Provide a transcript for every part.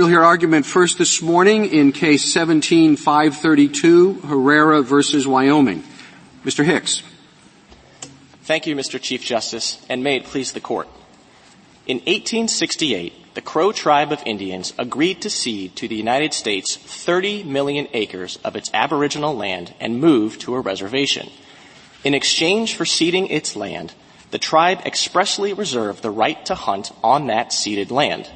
We'll hear argument first this morning in Case 17-532, Herrera v. Wyoming. Mr. Hicks. Thank you, Mr. Chief Justice, and may it please the Court. In 1868, the Crow Tribe of Indians agreed to cede to the United States 30 million acres of its aboriginal land and move to a reservation. In exchange for ceding its land, the tribe expressly reserved the right to hunt on that ceded land.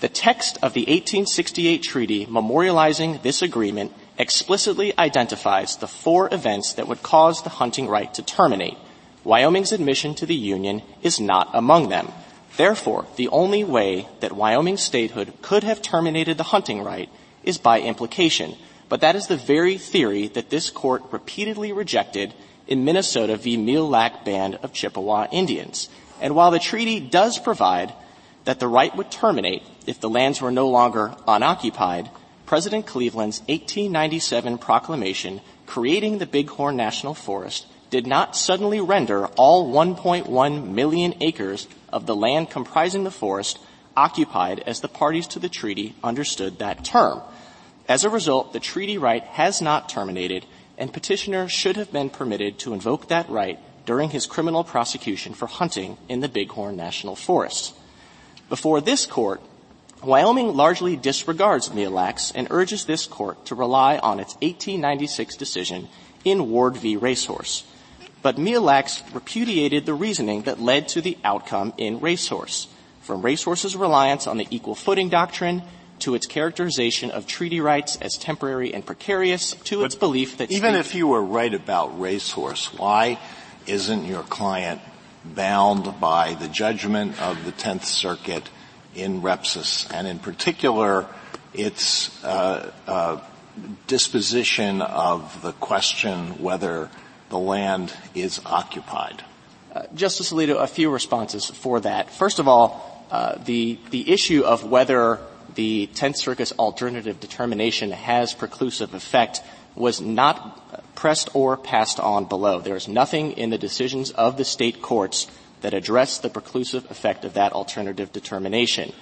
The text of the 1868 treaty memorializing this agreement explicitly identifies the four events that would cause the hunting right to terminate. Wyoming's admission to the Union is not among them. Therefore, the only way that Wyoming's statehood could have terminated the hunting right is by implication, but that is the very theory that this Court repeatedly rejected in Minnesota v. Mille Lacs Band of Chippewa Indians. And while the treaty does provide that the right would terminate if the lands were no longer unoccupied, President Cleveland's 1897 proclamation creating the Bighorn National Forest did not suddenly render all 1.1 million acres of the land comprising the forest occupied as the parties to the treaty understood that term. As a result, the treaty right has not terminated, and petitioner should have been permitted to invoke that right during his criminal prosecution for hunting in the Bighorn National Forest. Before this Court, Wyoming largely disregards Mille Lacs and urges this Court to rely on its 1896 decision in Ward v. Racehorse. But Mille Lacs repudiated the reasoning that led to the outcome in Racehorse, from Racehorse's reliance on the equal footing doctrine to its characterization of treaty rights as temporary and precarious, to its belief that even if you were right about Racehorse, why isn't your client bound by the judgment of the 10th Circuit in Repsis, and in particular its disposition of the question whether the land is occupied? Justice Alito, a few responses for that. First of all, the issue of whether the Tenth Circuit's alternative determination has preclusive effect was not pressed or passed on below. There is nothing in the decisions of the state courts that address the preclusive effect of that alternative determination.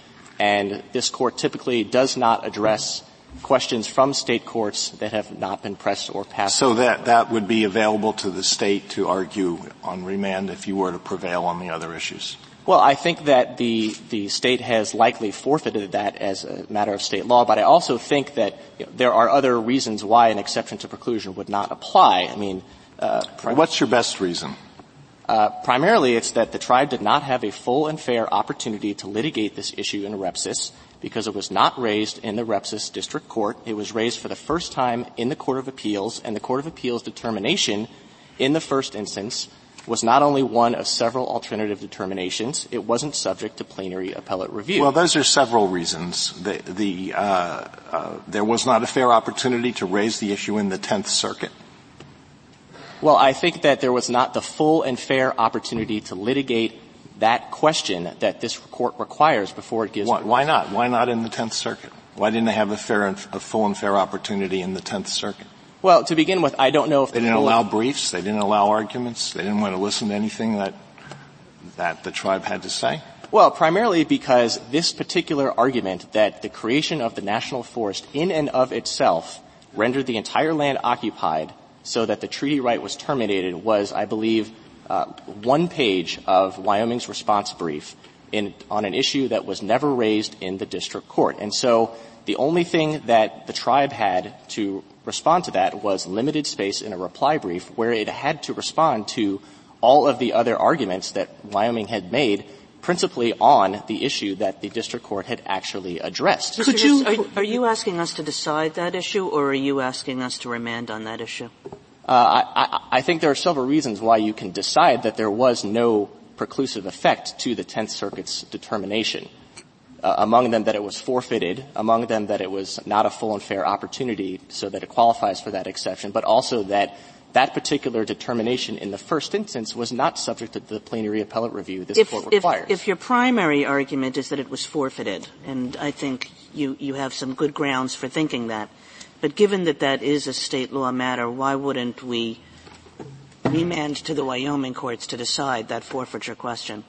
And this Court typically does not address questions from state courts that have not been pressed or passed. So that would be available to the state to argue on remand if you were to prevail on the other issues? Well, I think that the state has likely forfeited that as a matter of state law, but I also think that there are other reasons why an exception to preclusion would not apply. I mean, what's your best reason? Primarily it's that the tribe did not have a full and fair opportunity to litigate this issue in Repsis because it was not raised in the Repsis District Court. It was raised for the first time in the Court of Appeals, and the Court of Appeals determination in the first instance was not only one of several alternative determinations. It wasn't subject to plenary appellate review. Well, those are several reasons. There was not a fair opportunity to raise the issue in the 10th Circuit. Well, I think that there was not the full and fair opportunity to litigate that question that this Court requires before it gives. Why not? Why not in the 10th Circuit? Why didn't they have a full and fair opportunity in the 10th Circuit? Well, to begin with, I don't know if they didn't allow briefs, they didn't allow arguments, they didn't want to listen to anything that the tribe had to say? Well, primarily because this particular argument that the creation of the national forest in and of itself rendered the entire land occupied so that the treaty right was terminated was, I believe, one page of Wyoming's response brief on an issue that was never raised in the district court. And so the only thing that the tribe had to respond to that was limited space in a reply brief where it had to respond to all of the other arguments that Wyoming had made, principally on the issue that the district court had actually addressed. Are you asking us to decide that issue, or are you asking us to remand on that issue? I think there are several reasons why you can decide that there was no preclusive effect to the Tenth Circuit's determination. Among them that it was forfeited, among them that it was not a full and fair opportunity so that it qualifies for that exception, but also that that particular determination in the first instance was not subject to the plenary appellate review this Court requires. If your primary argument is that it was forfeited, and I think you have some good grounds for thinking that, but given that that is a state law matter, why wouldn't we remand to the Wyoming courts to decide that forfeiture question?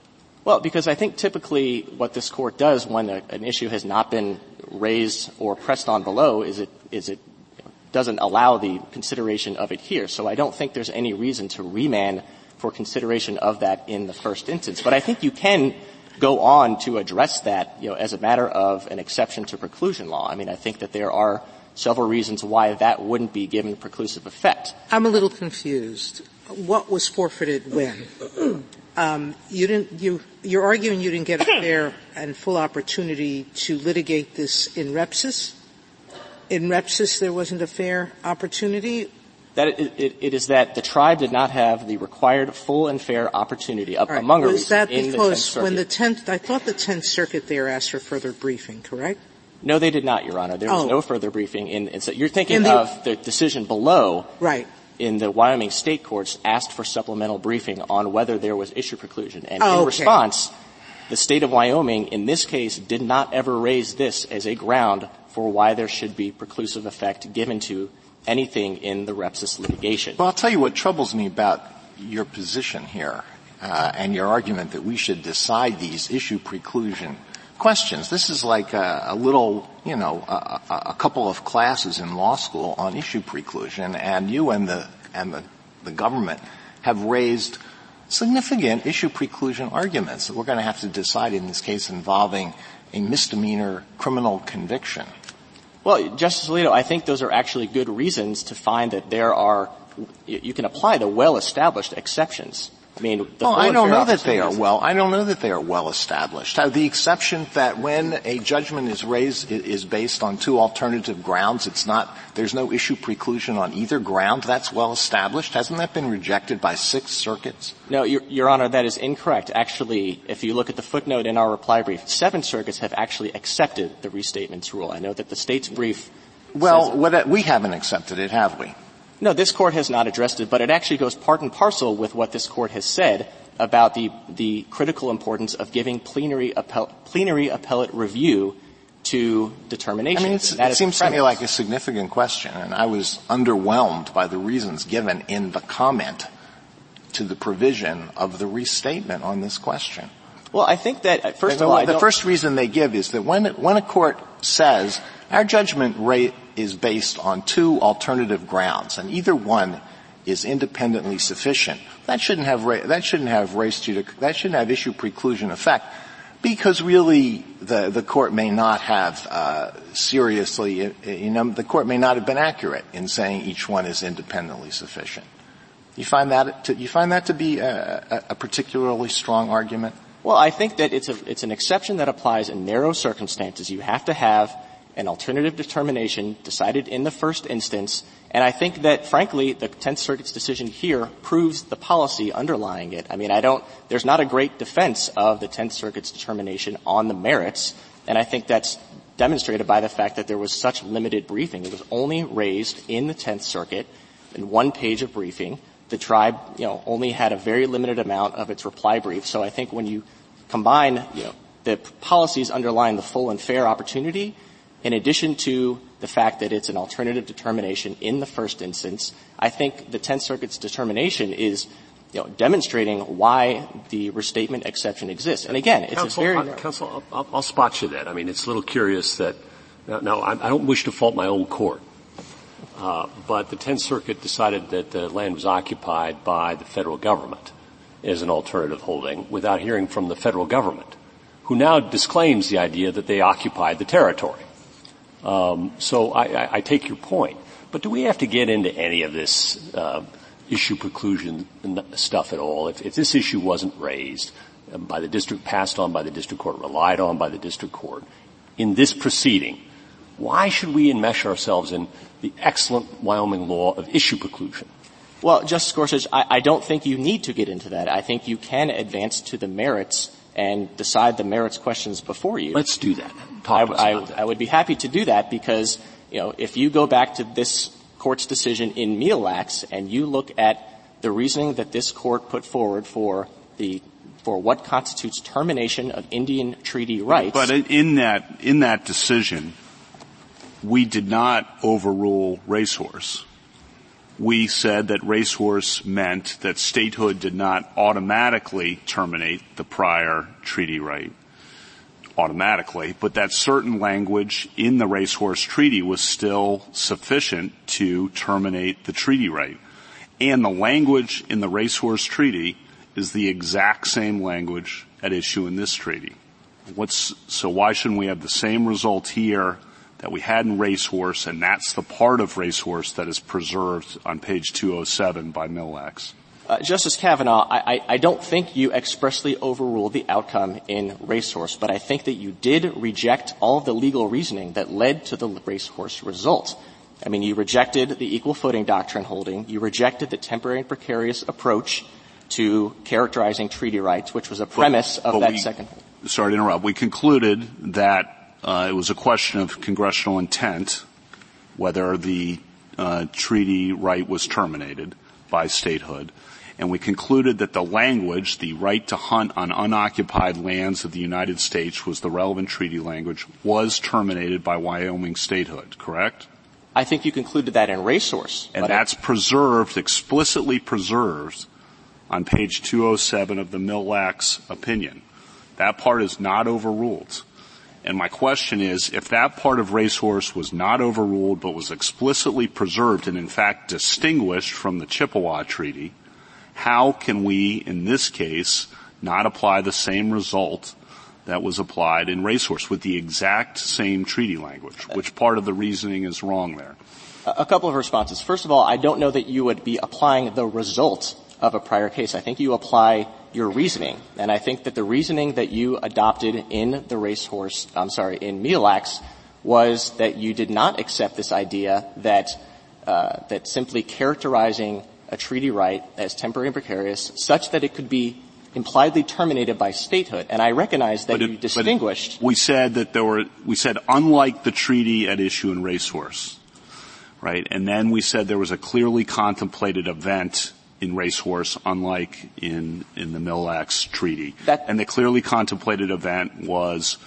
Well, because I think typically what this Court does when an issue has not been raised or pressed on below is it doesn't allow the consideration of it here. So I don't think there's any reason to remand for consideration of that in the first instance. But I think you can go on to address that, as a matter of an exception to preclusion law. I mean, I think that there are several reasons why that wouldn't be given preclusive effect. I'm a little confused. What was forfeited when? You're arguing you didn't get a fair and full opportunity to litigate this in Repsis? In Repsis, there wasn't a fair opportunity? It is that the tribe did not have the required full and fair opportunity among her in the 10th Circuit. Was that because when the 10th, I thought the 10th Circuit there asked for further briefing, correct? No, they did not, Your Honor. There was no further briefing. So you're thinking of the decision below. Right. In the Wyoming state courts asked for supplemental briefing on whether there was issue preclusion. And in response, the state of Wyoming in this case did not ever raise this as a ground for why there should be preclusive effect given to anything in the Repsis litigation. Well, I'll tell you what troubles me about your position here, and your argument that we should decide these issue preclusion questions. This is like a little, a couple of classes in law school on issue preclusion, and you and the government have raised significant issue preclusion arguments that we're going to have to decide in this case involving a misdemeanor criminal conviction. Well, Justice Alito, I think those are actually good reasons to find that you can apply the well-established exceptions. I mean, I don't know that they are well established. The exception that when a judgment is raised is based on two alternative grounds, there's no issue preclusion on either ground. That's well established. Hasn't that been rejected by 6 circuits? No, Your Honor, that is incorrect. Actually, if you look at the footnote in our reply brief, 7 circuits have actually accepted the restatements rule. I know that the state's brief. Well, we haven't accepted it, have we? No, this Court has not addressed it, but it actually goes part and parcel with what this Court has said about the critical importance of giving plenary appellate review to determination. I mean, it seems to me like a significant question, and I was underwhelmed by the reasons given in the comment to the provision of the restatement on this question. Well, I think that, the first reason they give is that when a Court says our judgment rate is based on two alternative grounds, and either one is independently sufficient. That shouldn't have issue preclusion effect, because really the court may not have the court may not have been accurate in saying each one is independently sufficient. You find that to be a particularly strong argument? Well, I think that it's an exception that applies in narrow circumstances. You have to have an alternative determination decided in the first instance, and I think that, frankly, the 10th Circuit's decision here proves the policy underlying it. I mean, there's not a great defense of the 10th Circuit's determination on the merits, and I think that's demonstrated by the fact that there was such limited briefing. It was only raised in the 10th Circuit in one page of briefing. The tribe, only had a very limited amount of its reply brief. So I think when you combine, the policies underlying the full and fair opportunity, in addition to the fact that it's an alternative determination in the first instance, I think the 10th Circuit's determination is, demonstrating why the restatement exception exists. And again, it's Counsel, I'll spot you that. I mean, it's a little curious that now I don't wish to fault my own court, but the 10th Circuit decided that the land was occupied by the federal government as an alternative holding without hearing from the federal government, who now disclaims the idea that they occupied the territory. So I take your point. But do we have to get into any of this issue preclusion stuff at all? If this issue wasn't raised by the district, passed on by the district court, relied on by the district court in this proceeding, why should we enmesh ourselves in the excellent Wyoming law of issue preclusion? Well, Justice Gorsuch, I don't think you need to get into that. I think you can advance to the merits and decide the merits questions before you. Let's do that. I would be happy to do that because, if you go back to this Court's decision in Mille Lacs and you look at the reasoning that this Court put forward for what constitutes termination of Indian treaty rights. But in that decision, we did not overrule Racehorse. We said that Racehorse meant that statehood did not automatically terminate the prior treaty right. automatically, but that certain language in the Racehorse Treaty was still sufficient to terminate the treaty right. And the language in the Racehorse Treaty is the exact same language at issue in this treaty. So why shouldn't we have the same result here that we had in Racehorse, and that's the part of Racehorse that is preserved on page 207 by Mille Lacs? Justice Kavanaugh, I don't think you expressly overruled the outcome in Racehorse, but I think that you did reject all of the legal reasoning that led to the Racehorse result. I mean, you rejected the equal footing doctrine holding. You rejected the temporary and precarious approach to characterizing treaty rights, which was a premise of that second. Sorry to interrupt. We concluded that it was a question of congressional intent whether the treaty right was terminated by statehood. And we concluded that the language, the right to hunt on unoccupied lands of the United States, was the relevant treaty language, was terminated by Wyoming statehood, correct? I think you concluded that in Racehorse. And that's preserved, explicitly preserved, on page 207 of the Mille Lacs opinion. That part is not overruled. And my question is, if that part of Racehorse was not overruled but was explicitly preserved and, in fact, distinguished from the Chippewa Treaty, how can we, in this case, not apply the same result that was applied in Racehorse with the exact same treaty language? Which part of the reasoning is wrong there? A couple of responses. First of all, I don't know that you would be applying the result of a prior case. I think you apply your reasoning, and I think that the reasoning that you adopted in the Racehorse, in Mille Lacs, was that you did not accept this idea that simply characterizing a treaty right as temporary and precarious, such that it could be impliedly terminated by statehood. And I recognize that you distinguished. We said unlike the treaty at issue in Racehorse, right? And then we said there was a clearly contemplated event in Racehorse, unlike in the Mille Lacs Treaty. And the clearly contemplated event was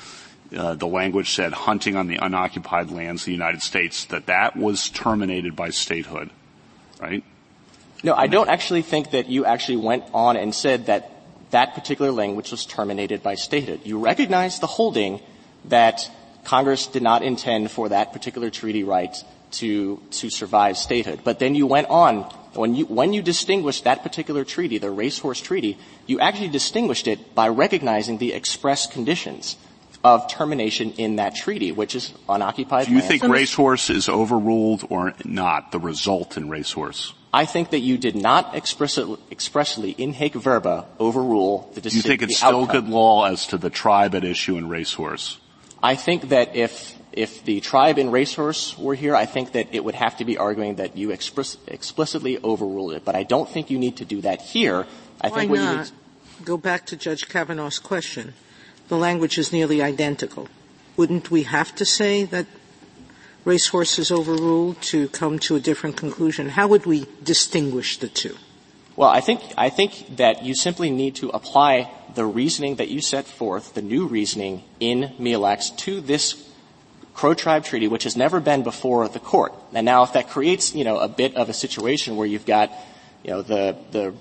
the language said hunting on the unoccupied lands of the United States, that was terminated by statehood, right? No, I don't actually think that you actually went on and said that that particular language was terminated by statehood. You recognized the holding that Congress did not intend for that particular treaty right to survive statehood. But then you went on. When you distinguished that particular treaty, the Racehorse Treaty, you actually distinguished it by recognizing the express conditions of termination in that treaty, which is unoccupied land. Do you think Racehorse is overruled or not, the result in Racehorse? I think that you did not expressly in haec verba overrule the decision. Do you think it's still good law as to the tribe at issue in Racehorse? I think that if the tribe in Racehorse were here, I think that it would have to be arguing that you explicitly overruled it. But I don't think you need to do that here. Go back to Judge Kavanaugh's question. The language is nearly identical. Wouldn't we have to say that Racehorse is overruled to come to a different conclusion? How would we distinguish the two? Well, I think that you simply need to apply the reasoning that you set forth, the new reasoning in Mille Lacs, to this Crow Tribe Treaty, which has never been before the court. And now if that creates, a bit of a situation where you've got, the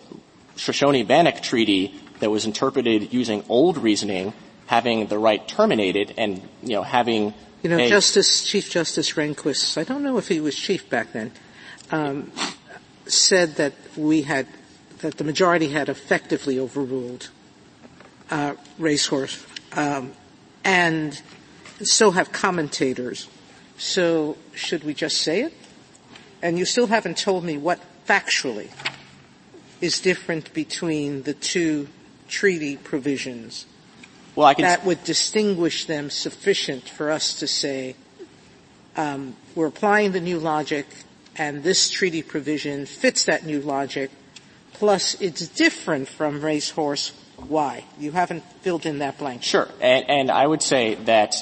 Shoshone-Bannock Treaty that was interpreted using old reasoning, having the right terminated and, Chief Justice Rehnquist, I don't know if he was chief back then, said that that the majority had effectively overruled, Racehorse, and so have commentators. So should we just say it? And you still haven't told me what factually is different between the two treaty provisions that would distinguish them sufficient for us to say we're applying the new logic and this treaty provision fits that new logic, plus it's different from Racehorse. Why? You haven't filled in that blank. Sure. And I would say that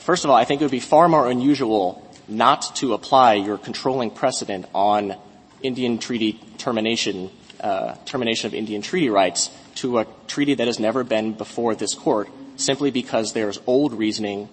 first of all, I think it would be far more unusual not to apply your controlling precedent on Indian treaty termination of Indian treaty rights to a treaty that has never been before this court simply because there's old reasoning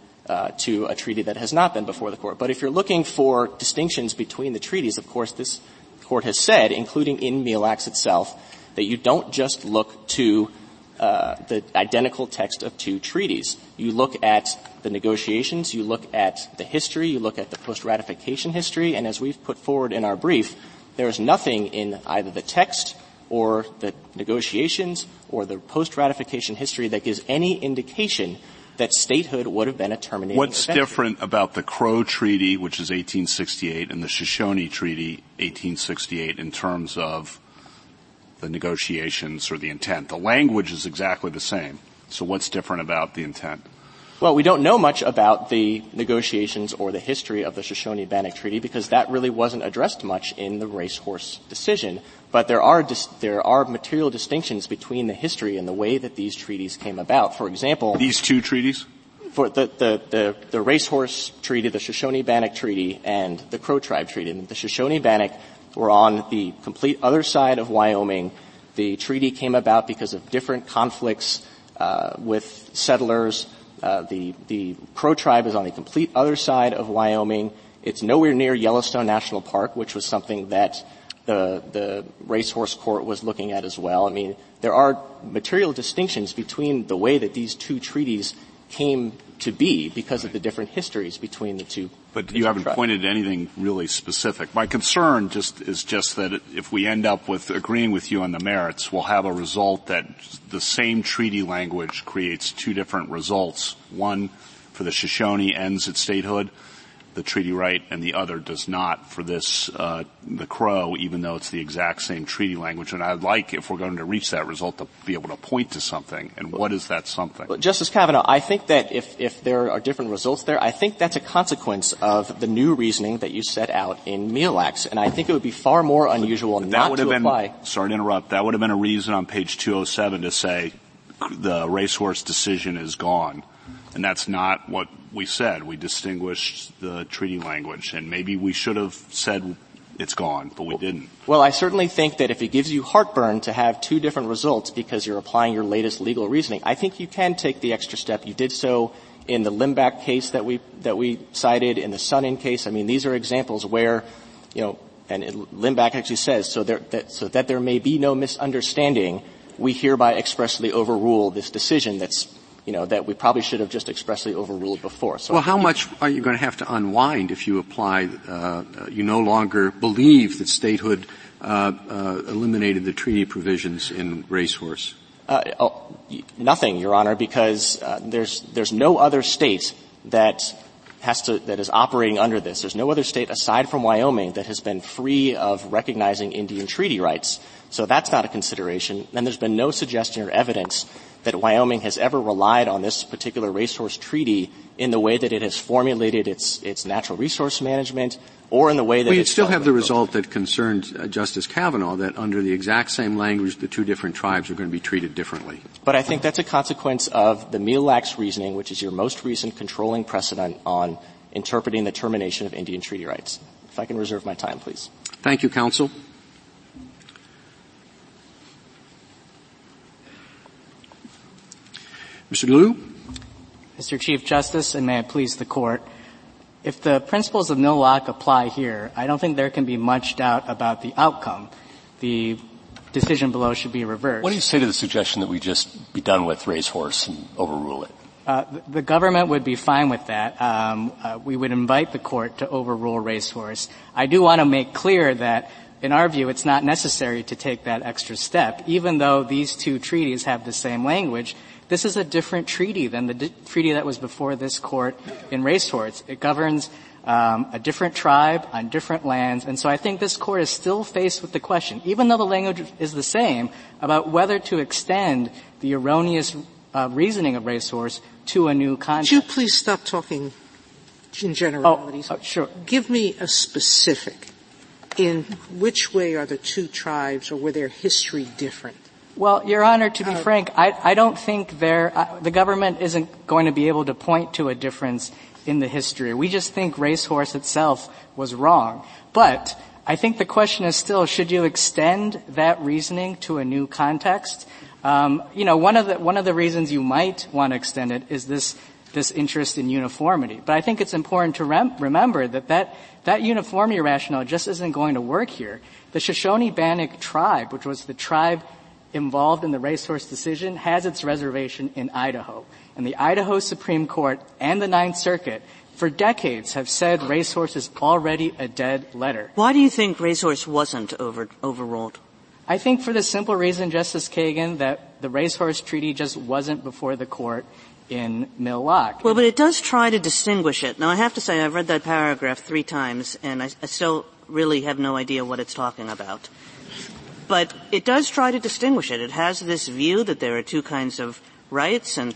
to a treaty that has not been before the court. But if you're looking for distinctions between the treaties, of course, this court has said, including in Mille Lacs itself, that you don't just look to the identical text of two treaties. You look at the negotiations, you look at the history, you look at the post-ratification history, and as we've put forward in our brief, there is nothing in either the text or the negotiations or the post-ratification history that gives any indication that statehood would have been a terminating What's adventure. Different about the Crow Treaty, which is 1868, and the Shoshone Treaty, 1868, in terms of the negotiations or the intent? The language is exactly the same. So what's different about the intent? Well, we don't know much about the negotiations or the history of the Shoshone-Bannock Treaty because that really wasn't addressed much in the Racehorse decision. But there are material distinctions between the history and the way that these treaties came about. For example, these two treaties? For the Racehorse Treaty, the Shoshone-Bannock Treaty, and the Crow Tribe Treaty. And the Shoshone-Bannock were on the complete other side of Wyoming. The treaty came about because of different conflicts with settlers. The Crow Tribe is on the complete other side of Wyoming. It's nowhere near Yellowstone National Park, which was something that the Racehorse Court was looking at as well. I mean, there are material distinctions between the way that these two treaties came to be because of the different histories between the two. But you haven't pointed to anything really specific. My concern is that if we end up with agreeing with you on the merits, we'll have a result that the same treaty language creates two different results. One, for the Shoshone, ends at statehood, the treaty right, and the other does not for this, the Crow, even though it's the exact same treaty language. And I'd like, if we're going to reach that result, to be able to point to something. And what is that something? Well, Justice Kavanaugh, I think that if there are different results there, I think that's a consequence of the new reasoning that you set out in Mille Lacs. And I think it would be far more unusual not to apply. Sorry to interrupt. That would have been a reason on page 207 to say the Racehorse decision is gone. And that's not what we said. We distinguished the treaty language, and maybe we should have said it's gone, but we didn't. Well, I certainly think that if it gives you heartburn to have two different results because you're applying your latest legal reasoning, I think you can take the extra step. You did so in the Limbach case that we cited, in the Sonnen case. I mean, these are examples where, and Limbach actually says, so that there may be no misunderstanding, we hereby expressly overrule this decision that's that we probably should have just expressly overruled before. So well, how much are you going to have to unwind if you apply, you no longer believe that statehood eliminated the treaty provisions in Racehorse? Nothing, Your Honor, because there's no other state that is operating under this. There's no other state aside from Wyoming that has been free of recognizing Indian treaty rights. So that's not a consideration. And there's been no suggestion or evidence that Wyoming has ever relied on this particular Racehorse treaty in the way that it has formulated its natural resource management or in the way that it's... Well, you'd still have the result that concerned Justice Kavanaugh, that under the exact same language, the two different tribes are going to be treated differently. But I think that's a consequence of the Mille Lacs reasoning, which is your most recent controlling precedent on interpreting the termination of Indian treaty rights. If I can reserve my time, please. Thank you, counsel. Mr. Liu. Mr. Chief Justice, and may it please the Court, if the principles of Mille Lacs apply here, I don't think there can be much doubt about the outcome. The decision below should be reversed. What do you say to the suggestion that we just be done with Racehorse and overrule it? The government would be fine with that. We would invite the Court to overrule Racehorse. I do want to make clear that in our view, it's not necessary to take that extra step. Even though these two treaties have the same language, this is a different treaty than the treaty that was before this Court in Racehorse. It governs a different tribe on different lands. And so I think this Court is still faced with the question, even though the language is the same, about whether to extend the erroneous reasoning of Racehorse to a new context. Could you please stop talking in generalities? Oh, sure. Give me a specific. In which way are the two tribes or were their history different? Well, Your Honor, to be frank, I don't think the government isn't going to be able to point to a difference in the history. We just think Racehorse itself was wrong. But I think the question is still, should you extend that reasoning to a new context? One of the reasons you might want to extend it is this interest in uniformity. But I think it's important to remember that uniformity rationale just isn't going to work here. The Shoshone-Bannock tribe, which was the tribe involved in the Racehorse decision has its reservation in Idaho. And the Idaho Supreme Court and the Ninth Circuit for decades have said Racehorse is already a dead letter. Why do you think Racehorse wasn't overruled? I think for the simple reason, Justice Kagan, that the Racehorse Treaty just wasn't before the court in Mille Lacs. Well, but it does try to distinguish it. Now, I have to say I've read that paragraph 3 times, and I still really have no idea what it's talking about. But it does try to distinguish it. It has this view that there are 2 kinds of rights, and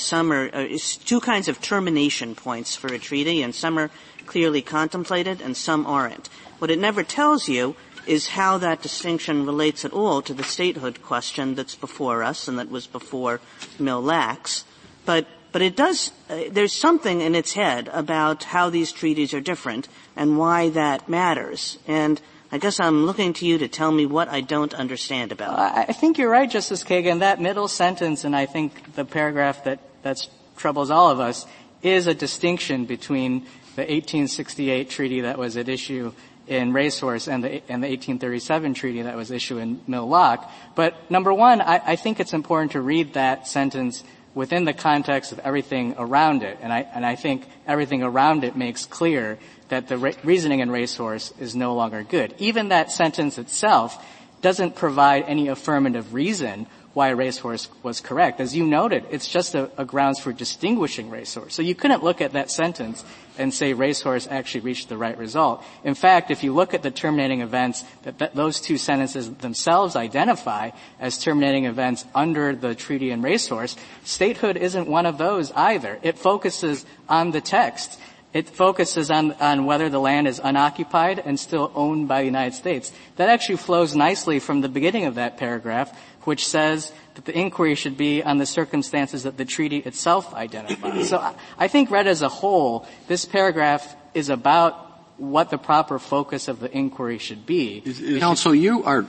some are it's 2 kinds of termination points for a treaty, and some are clearly contemplated and some aren't. What it never tells you is how that distinction relates at all to the statehood question that's before us and that was before Mille Lacs. But it does there's something in its head about how these treaties are different and why that matters. And I guess I'm looking to you to tell me what I don't understand about it. I think you're right, Justice Kagan. That middle sentence, and I think the paragraph that troubles all of us, is a distinction between the 1868 treaty that was at issue in Racehorse and the 1837 treaty that was issued in Mille Lacs. But number one, I think it's important to read that sentence within the context of everything around it, and I think everything around it makes clear that the reasoning in Racehorse is no longer good. Even that sentence itself doesn't provide any affirmative reason why Racehorse was correct. As you noted, it's just a grounds for distinguishing Racehorse. So you couldn't look at that sentence and say Racehorse actually reached the right result. In fact, if you look at the terminating events that those 2 sentences themselves identify as terminating events under the treaty in Racehorse, statehood isn't one of those either. It focuses on the text. It focuses on whether the land is unoccupied and still owned by the United States. That actually flows nicely from the beginning of that paragraph, which says that the inquiry should be on the circumstances that the treaty itself identifies. So I think read as a whole, this paragraph is about what the proper focus of the inquiry should be. Counsel, you are,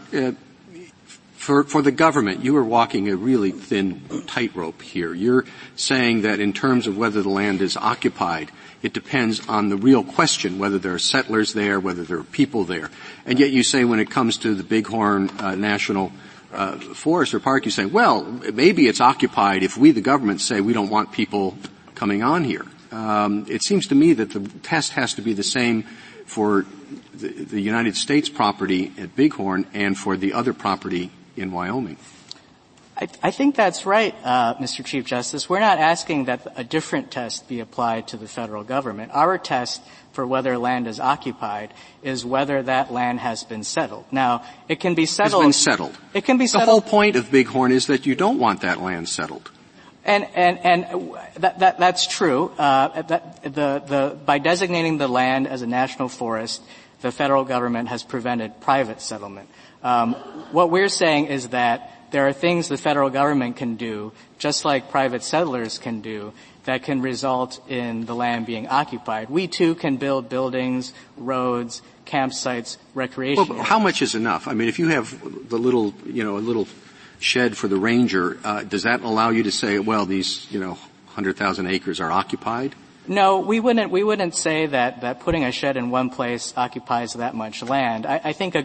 for the government, you are walking a really thin tightrope here. You're saying that in terms of whether the land is occupied, it depends on the real question, whether there are settlers there, whether there are people there. And yet you say when it comes to the Bighorn National Forest or Park, you say, well, maybe it's occupied if we, the government, say we don't want people coming on here. It seems to me that the test has to be the same for the United States property at Bighorn and for the other property in Wyoming. I think that's right, Mr. Chief Justice. We're not asking that a different test be applied to the federal government. Our test for whether land is occupied is whether that land has been settled. Now, it can be settled. It's been settled. It can be settled. The whole point of Bighorn is that you don't want that land settled. And that's true. By designating the land as a national forest, the federal government has prevented private settlement. What we're saying is that there are things the federal government can do, just like private settlers can do, that can result in the land being occupied. We, too, can build buildings, roads, campsites, recreation. Well, how much is enough? I mean, if you have a little shed for the ranger, does that allow you to say, well, these, 100,000 acres are occupied? No, we wouldn't say that putting a shed in one place occupies that much land. I think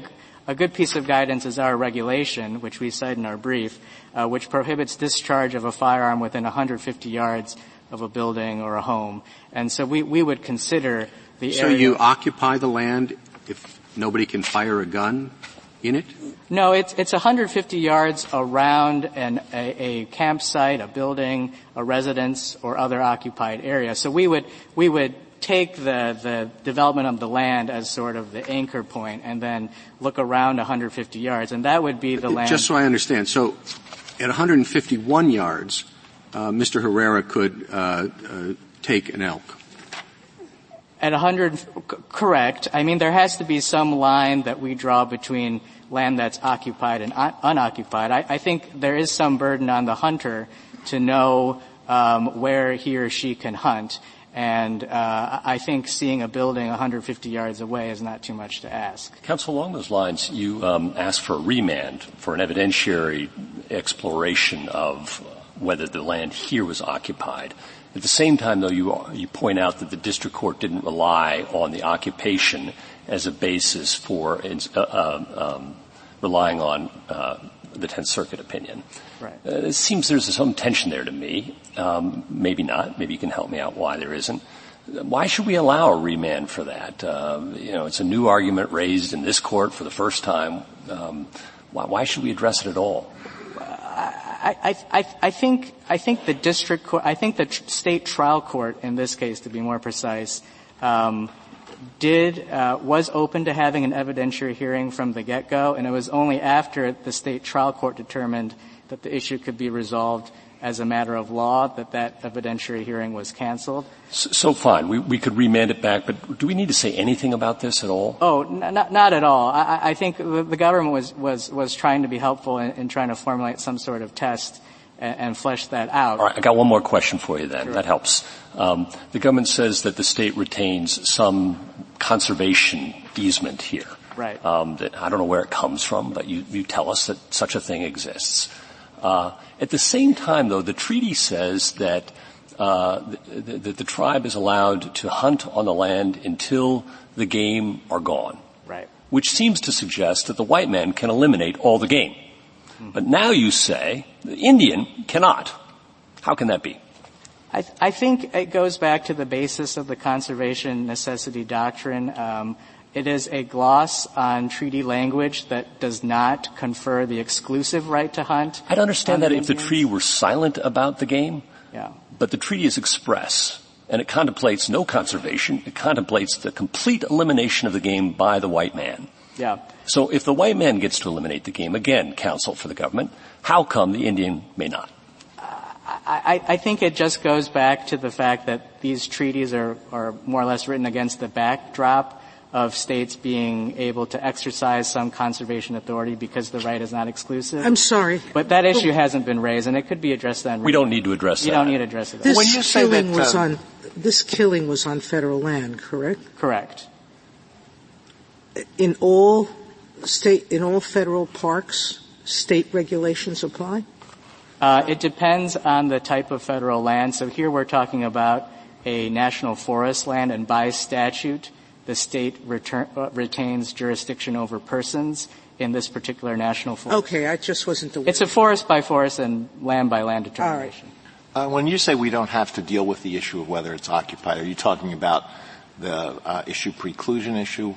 a good piece of guidance is our regulation, which we cite in our brief, which prohibits discharge of a firearm within 150 yards of a building or a home. And so we would consider the area. So you occupy the land if nobody can fire a gun in it? No, it's 150 yards around a campsite, a building, a residence, or other occupied area. So we would take the development of the land as sort of the anchor point and then look around 150 yards, and that would be the land. Just so I understand, so at 151 yards, Mr. Herrera could take an elk. At 100, correct. I mean, there has to be some line that we draw between land that's occupied and unoccupied. I think there is some burden on the hunter to know where he or she can hunt. And I think seeing a building 150 yards away is not too much to ask. Counsel, along those lines, you asked for a remand for an evidentiary exploration of whether the land here was occupied. At the same time, though, you point out that the district court didn't rely on the occupation as a basis for relying on the Tenth Circuit opinion. Right. It seems there's some tension there to me. Maybe not. Maybe you can help me out why there isn't. Why should we allow a remand for that? It's a new argument raised in this court for the first time. Why should we address it at all? I think the district court, I think the state trial court in this case, to be more precise, was open to having an evidentiary hearing from the get-go, and it was only after the state trial court determined that the issue could be resolved as a matter of law that that evidentiary hearing was canceled. So fine. We could remand it back, but do we need to say anything about this at all? Oh, not at all. I think the government was trying to be helpful in trying to formulate some sort of test and flesh that out. All right. I got one more question for you then. Sure. That helps. The government says that the state retains some conservation easement here. Right. That I don't know where it comes from, but you tell us that such a thing exists. At the same time, though, the treaty says that the tribe is allowed to hunt on the land until the game are gone, right? Which seems to suggest that the white man can eliminate all the game. Mm-hmm. But now you say the Indian cannot. How can that be? I think it goes back to the basis of the conservation necessity doctrine. It is a gloss on treaty language that does not confer the exclusive right to hunt. I'd understand that if the treaty were silent about the game. Yeah. But the treaty is express, and it contemplates no conservation. It contemplates the complete elimination of the game by the white man. Yeah. So if the white man gets to eliminate the game, again, counsel for the government, how come the Indian may not? I think it just goes back to the fact that these treaties are more or less written against the backdrop of states being able to exercise some conservation authority because the right is not exclusive. I'm sorry. But that issue hasn't been raised, and it could be addressed then. We don't need to address that. You don't need to address it. This killing was on federal land, correct? Correct. In all federal parks, state regulations apply? It depends on the type of federal land. So here we're talking about a national forest land, and by statute, the state retains jurisdiction over persons in this particular national forest. Okay, I just wasn't aware. It's a forest by forest and land by land determination. All right. When you say we don't have to deal with the issue of whether it's occupied, are you talking about the issue preclusion issue?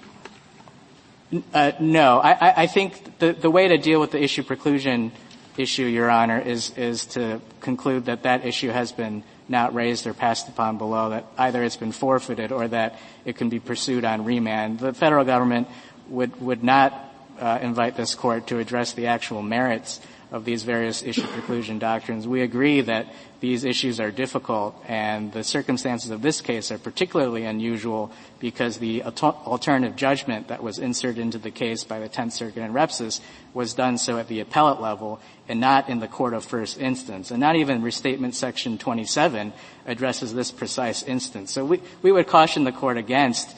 No. I think the way to deal with the issue preclusion issue, Your Honor, is to conclude that issue has been not raised or passed upon below, that either it's been forfeited or that it can be pursued on remand. The federal government would not invite this court to address the actual merits of these various issue preclusion doctrines. We agree that these issues are difficult, and the circumstances of this case are particularly unusual because the alternative judgment that was inserted into the case by the Tenth Circuit and Repsis was done so at the appellate level and not in the court of first instance. And not even Restatement Section 27 addresses this precise instance. So we would caution the court against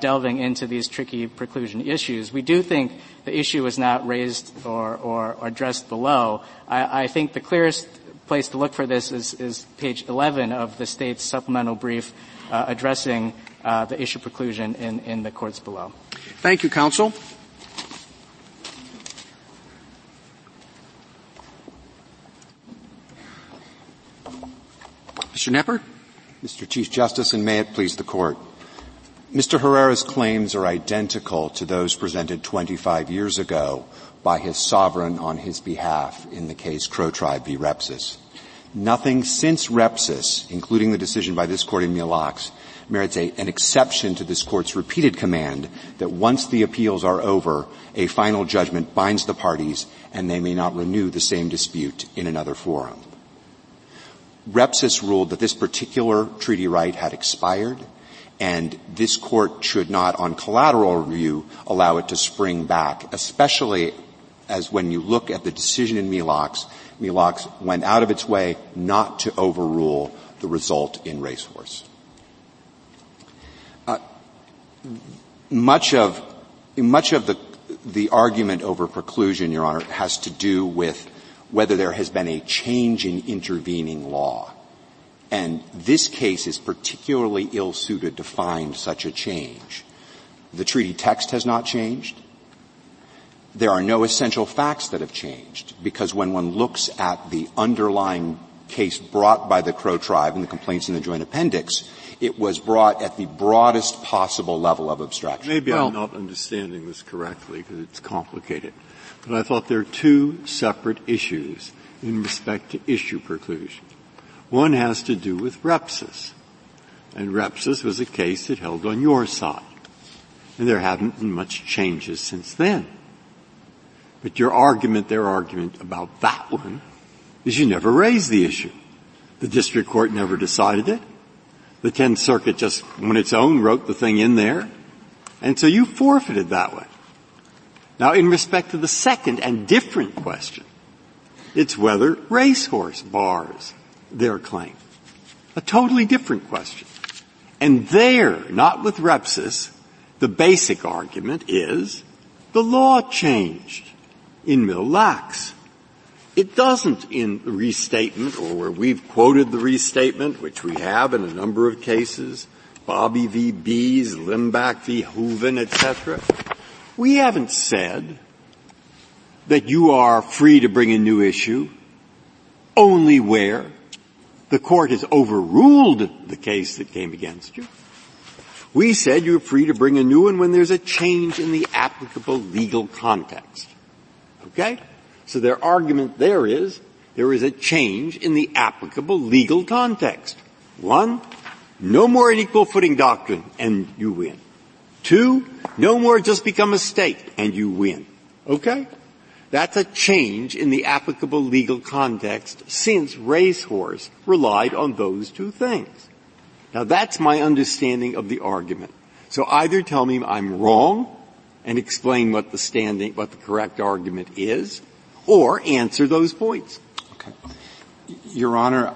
delving into these tricky preclusion issues. We do think the issue was not raised or addressed below. I think the clearest place to look for this is page 11 of the state's supplemental brief addressing the issue preclusion in the courts below. Thank you, counsel. Mr. Nepper. Mr. Chief Justice, and may it please the court. Mr. Herrera's claims are identical to those presented 25 years ago by his sovereign on his behalf in the case Crow Tribe v. Repsis. Nothing since Repsis, including the decision by this court in Mille Lacs, merits an exception to this court's repeated command that once the appeals are over, a final judgment binds the parties and they may not renew the same dispute in another forum. Repsis ruled that this particular treaty right had expired, and this court should not, on collateral review, allow it to spring back, especially as when you look at the decision in Mille Lacs, Mille Lacs went out of its way not to overrule the result in Racehorse. Much of the argument over preclusion, Your Honor, has to do with whether there has been a change in intervening law. And this case is particularly ill-suited to find such a change. The treaty text has not changed. there are no essential facts that have changed, because when one looks at the underlying case brought by the Crow Tribe and the complaints in the joint appendix, it was brought at the broadest possible level of abstraction. Maybe I'm not understanding this correctly because it's complicated, but I thought there are two separate issues in respect to issue preclusion. One has to do with Repsis, and Repsis was a case that held on your side, and there haven't been much changes since then. But their argument about that one is you never raised the issue. The district court never decided it. The 10th Circuit just, on its own, wrote the thing in there. And so you forfeited that one. Now, in respect to the second and different question, it's whether Racehorse bars their claim. A totally different question. And there, not with Repsis, the basic argument is the law changed in Mille Lacs. It doesn't in the restatement, or where we've quoted the restatement, which we have in a number of cases, Bobby v. Bies, Limbach v. Hooven, etc. We haven't said that you are free to bring a new issue only where the court has overruled the case that came against you. We said you're free to bring a new one when there's a change in the applicable legal context. Okay? So their argument there is a change in the applicable legal context. One, no more an equal footing doctrine, and you win. Two, no more just become a state, and you win. Okay? That's a change in the applicable legal context since Racehorse relied on those two things. Now, that's my understanding of the argument. So either tell me I'm wrong and explain what the correct argument is, or answer those points. Okay. Your Honor,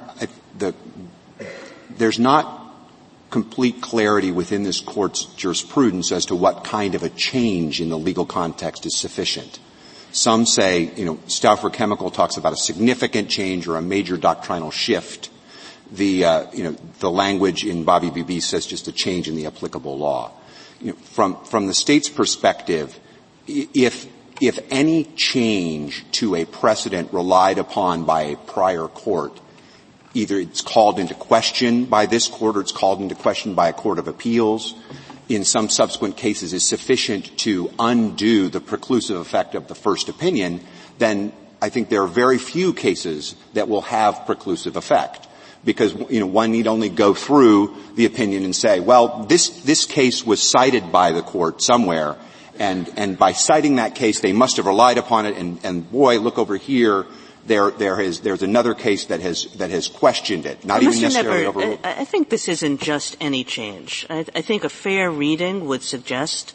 there's not complete clarity within this Court's jurisprudence as to what kind of a change in the legal context is sufficient. Some say, Stauffer Chemical talks about a significant change or a major doctrinal shift. The language in Bobby v. Bies says just a change in the applicable law. From the state's perspective, if any change to a precedent relied upon by a prior court, either it's called into question by this court or it's called into question by a court of appeals, in some subsequent cases is sufficient to undo the preclusive effect of the first opinion, then I think there are very few cases that will have preclusive effect. Because, one need only go through the opinion and say, well, this case was cited by the court somewhere, and by citing that case, they must have relied upon it. And boy, look over here, there's another case that has questioned it. Not even necessarily overruled. I think this isn't just any change. I think a fair reading would suggest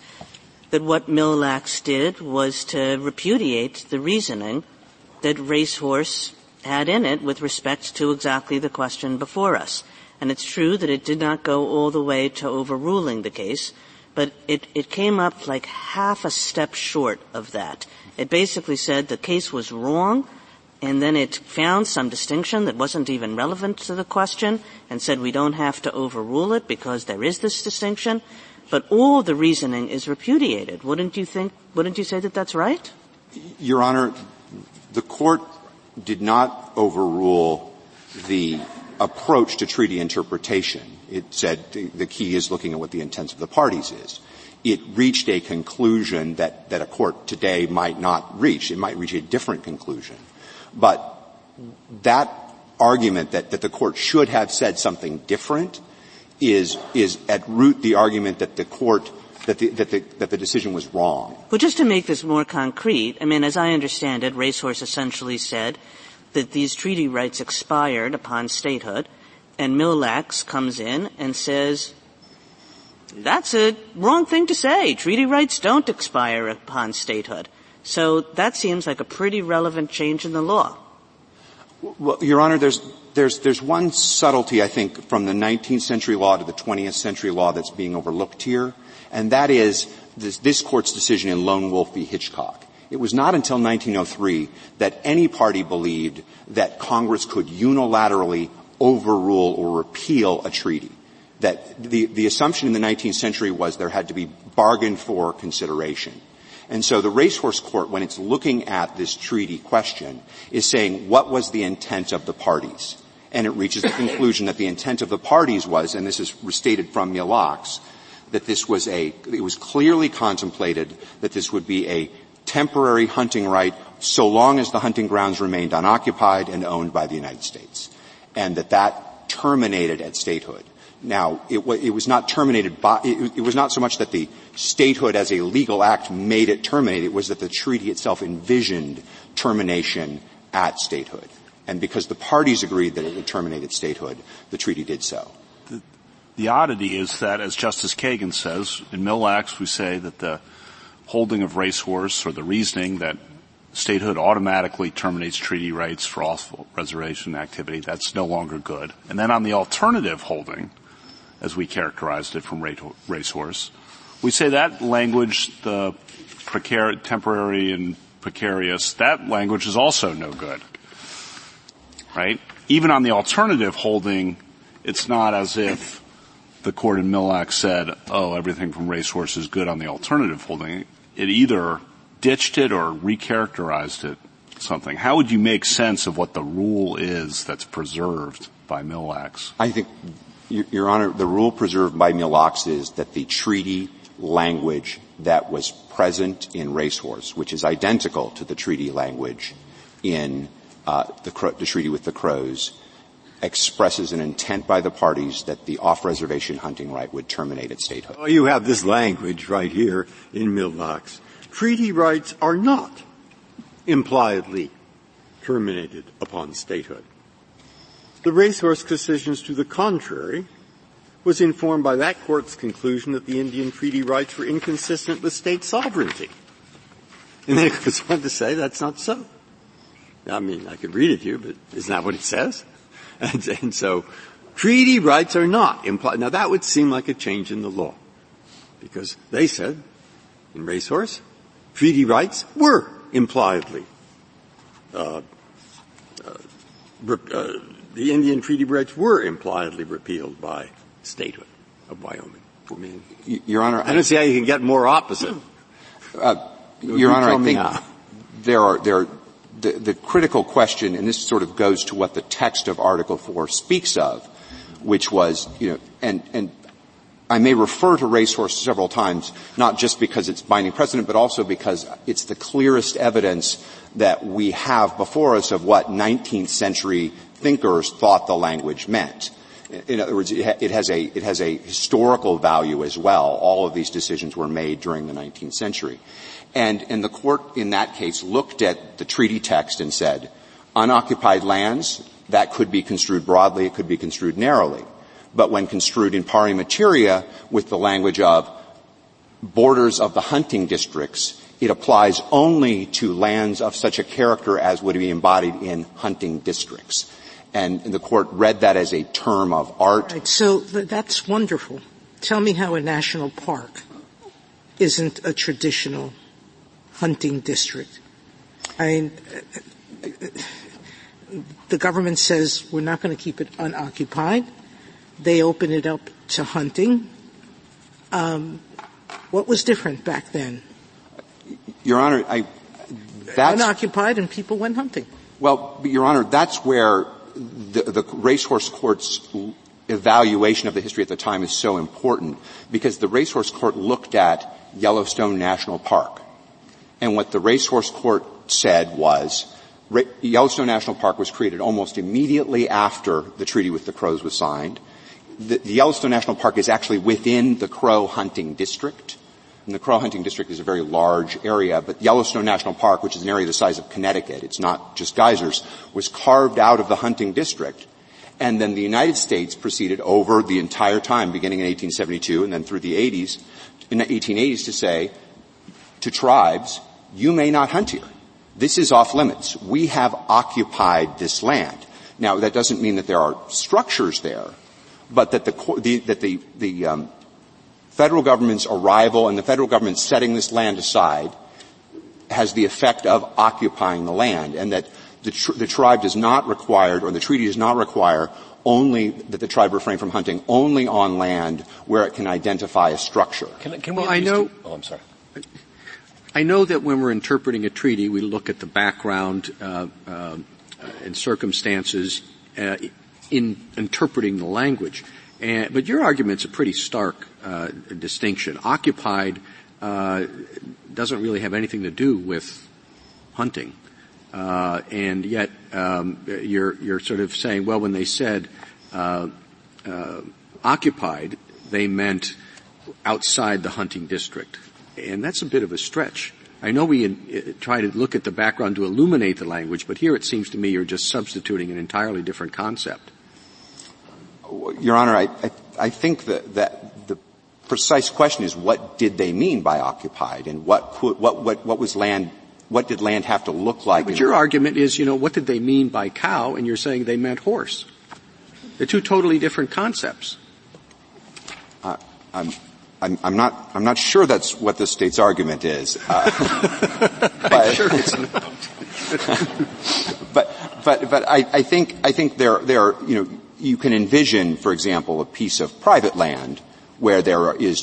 that what Mille Lacs did was to repudiate the reasoning that Racehorse had in it with respect to exactly the question before us. And it's true that it did not go all the way to overruling the case, but it came up like half a step short of that. It basically said the case was wrong, and then it found some distinction that wasn't even relevant to the question and said we don't have to overrule it because there is this distinction. But all the reasoning is repudiated. Wouldn't you say that that's right? Your Honor, the Court did not overrule the approach to treaty interpretation. It said the key is looking at what the intent of the parties is. It reached a conclusion that a court today might not reach. It might reach a different conclusion. But that argument that the court should have said something different is at root the argument that the court that the decision was wrong. Well, just to make this more concrete, as I understand it, Racehorse essentially said that these treaty rights expired upon statehood, and Mille Lacs comes in and says, that's a wrong thing to say. Treaty rights don't expire upon statehood. So that seems like a pretty relevant change in the law. Well, Your Honor, there's one subtlety, I think, from the 19th century law to the 20th century law that's being overlooked here. And that is this Court's decision in Lone Wolf v. Hitchcock. It was not until 1903 that any party believed that Congress could unilaterally overrule or repeal a treaty. That the assumption in the 19th century was there had to be bargained for consideration. And so the Racehorse Court, when it's looking at this treaty question, is saying, what was the intent of the parties? And it reaches the conclusion that the intent of the parties was, and this is restated from Mille Lacs, that it was clearly contemplated that this would be a temporary hunting right so long as the hunting grounds remained unoccupied and owned by the United States, and that terminated at statehood. Now, it was not terminated by, it was not so much that the statehood as a legal act made it terminate, it was that the treaty itself envisioned termination at statehood. And because the parties agreed that it would terminate at statehood, the treaty did so. The oddity is that, as Justice Kagan says, in Mille Lacs we say that the holding of Racehorse, or the reasoning that statehood automatically terminates treaty rights for all reservation activity, that's no longer good. And then on the alternative holding, as we characterized it from Racehorse, we say that language, the temporary and precarious, that language is also no good. Right? Even on the alternative holding, it's not as if the court in Mille Lacs said, oh, everything from Racehorse is good on the alternative holding. It either ditched it or recharacterized it something. How would you make sense of what the rule is that's preserved by Mille Lacs? I think, Your Honor, the rule preserved by Mille Lacs is that the treaty language that was present in Racehorse, which is identical to the treaty language in the treaty with the Crows, expresses an intent by the parties that the off-reservation hunting right would terminate at statehood. Well, you have this language right here in Mille Lacs. Treaty rights are not impliedly terminated upon statehood. The Racehorse decisions to the contrary was informed by that court's conclusion that the Indian treaty rights were inconsistent with state sovereignty. And then it goes on to say that's not so. I mean, I could read it to you, but isn't that what it says? And so treaty rights are not implied. Now, that would seem like a change in the law, because they said in Racehorse, treaty rights were impliedly the Indian treaty rights were impliedly repealed by statehood of Wyoming. I mean, Your Honor, I don't see how you can get more opposite. Your Honor, I think there are the critical question, and this sort of goes to what the text of Article IV speaks of, which was, you know, and I may refer to Racehorse several times, not just because it's binding precedent, but also because it's the clearest evidence that we have before us of what 19th century thinkers thought the language meant. In other words, it has a historical value as well. All of these decisions were made during the 19th century. And the court in that case looked at the treaty text and said, unoccupied lands, that could be construed broadly, it could be construed narrowly. But when construed in pari materia with the language of borders of the hunting districts, it applies only to lands of such a character as would be embodied in hunting districts. And the court read that as a term of art. Right, so that's wonderful. Tell me how a national park isn't a traditional hunting district. I mean, the government says we're not going to keep it unoccupied. They open it up to hunting. What was different back then? Your Honor, that's unoccupied and people went hunting. Well, Your Honor, that's where the Racehorse Court's evaluation of the history at the time is so important, because the Racehorse Court looked at Yellowstone National Park. And what the Racehorse Court said was Yellowstone National Park was created almost immediately after the treaty with the Crows was signed. The Yellowstone National Park is actually within the Crow hunting district. And the Crow hunting district is a very large area, but Yellowstone National Park, which is an area the size of Connecticut, it's not just geysers, was carved out of the hunting district. And then the United States proceeded over the entire time, beginning in 1872 and then through the 80s, in the 1880s, to say to tribes, you may not hunt here. This is off limits. We have occupied this land. Now, that doesn't mean that there are structures there, but that the federal government's arrival and the federal government setting this land aside has the effect of occupying the land, and that the tribe does not require, or the treaty does not require, only that the tribe refrain from hunting only on land where it can identify a structure. Can we? Well, I know. Oh, I'm sorry. I know that when we're interpreting a treaty, we look at the background and circumstances in interpreting the language. But your argument's a pretty stark distinction. Occupied doesn't really have anything to do with hunting. And yet you're sort of saying, well, when they said occupied, they meant outside the hunting district. And that's a bit of a stretch. I know we try to look at the background to illuminate the language, but here it seems to me you're just substituting an entirely different concept. Your Honor, I think that the precise question is what did they mean by occupied, and what was land, what did land have to look like? But your argument is, you know, what did they mean by cow, and you're saying they meant horse. They're two totally different concepts. I'm not sure that's what this state's argument is. I'm sure it's not. But I think there are, you know, you can envision, for example, a piece of private land where there are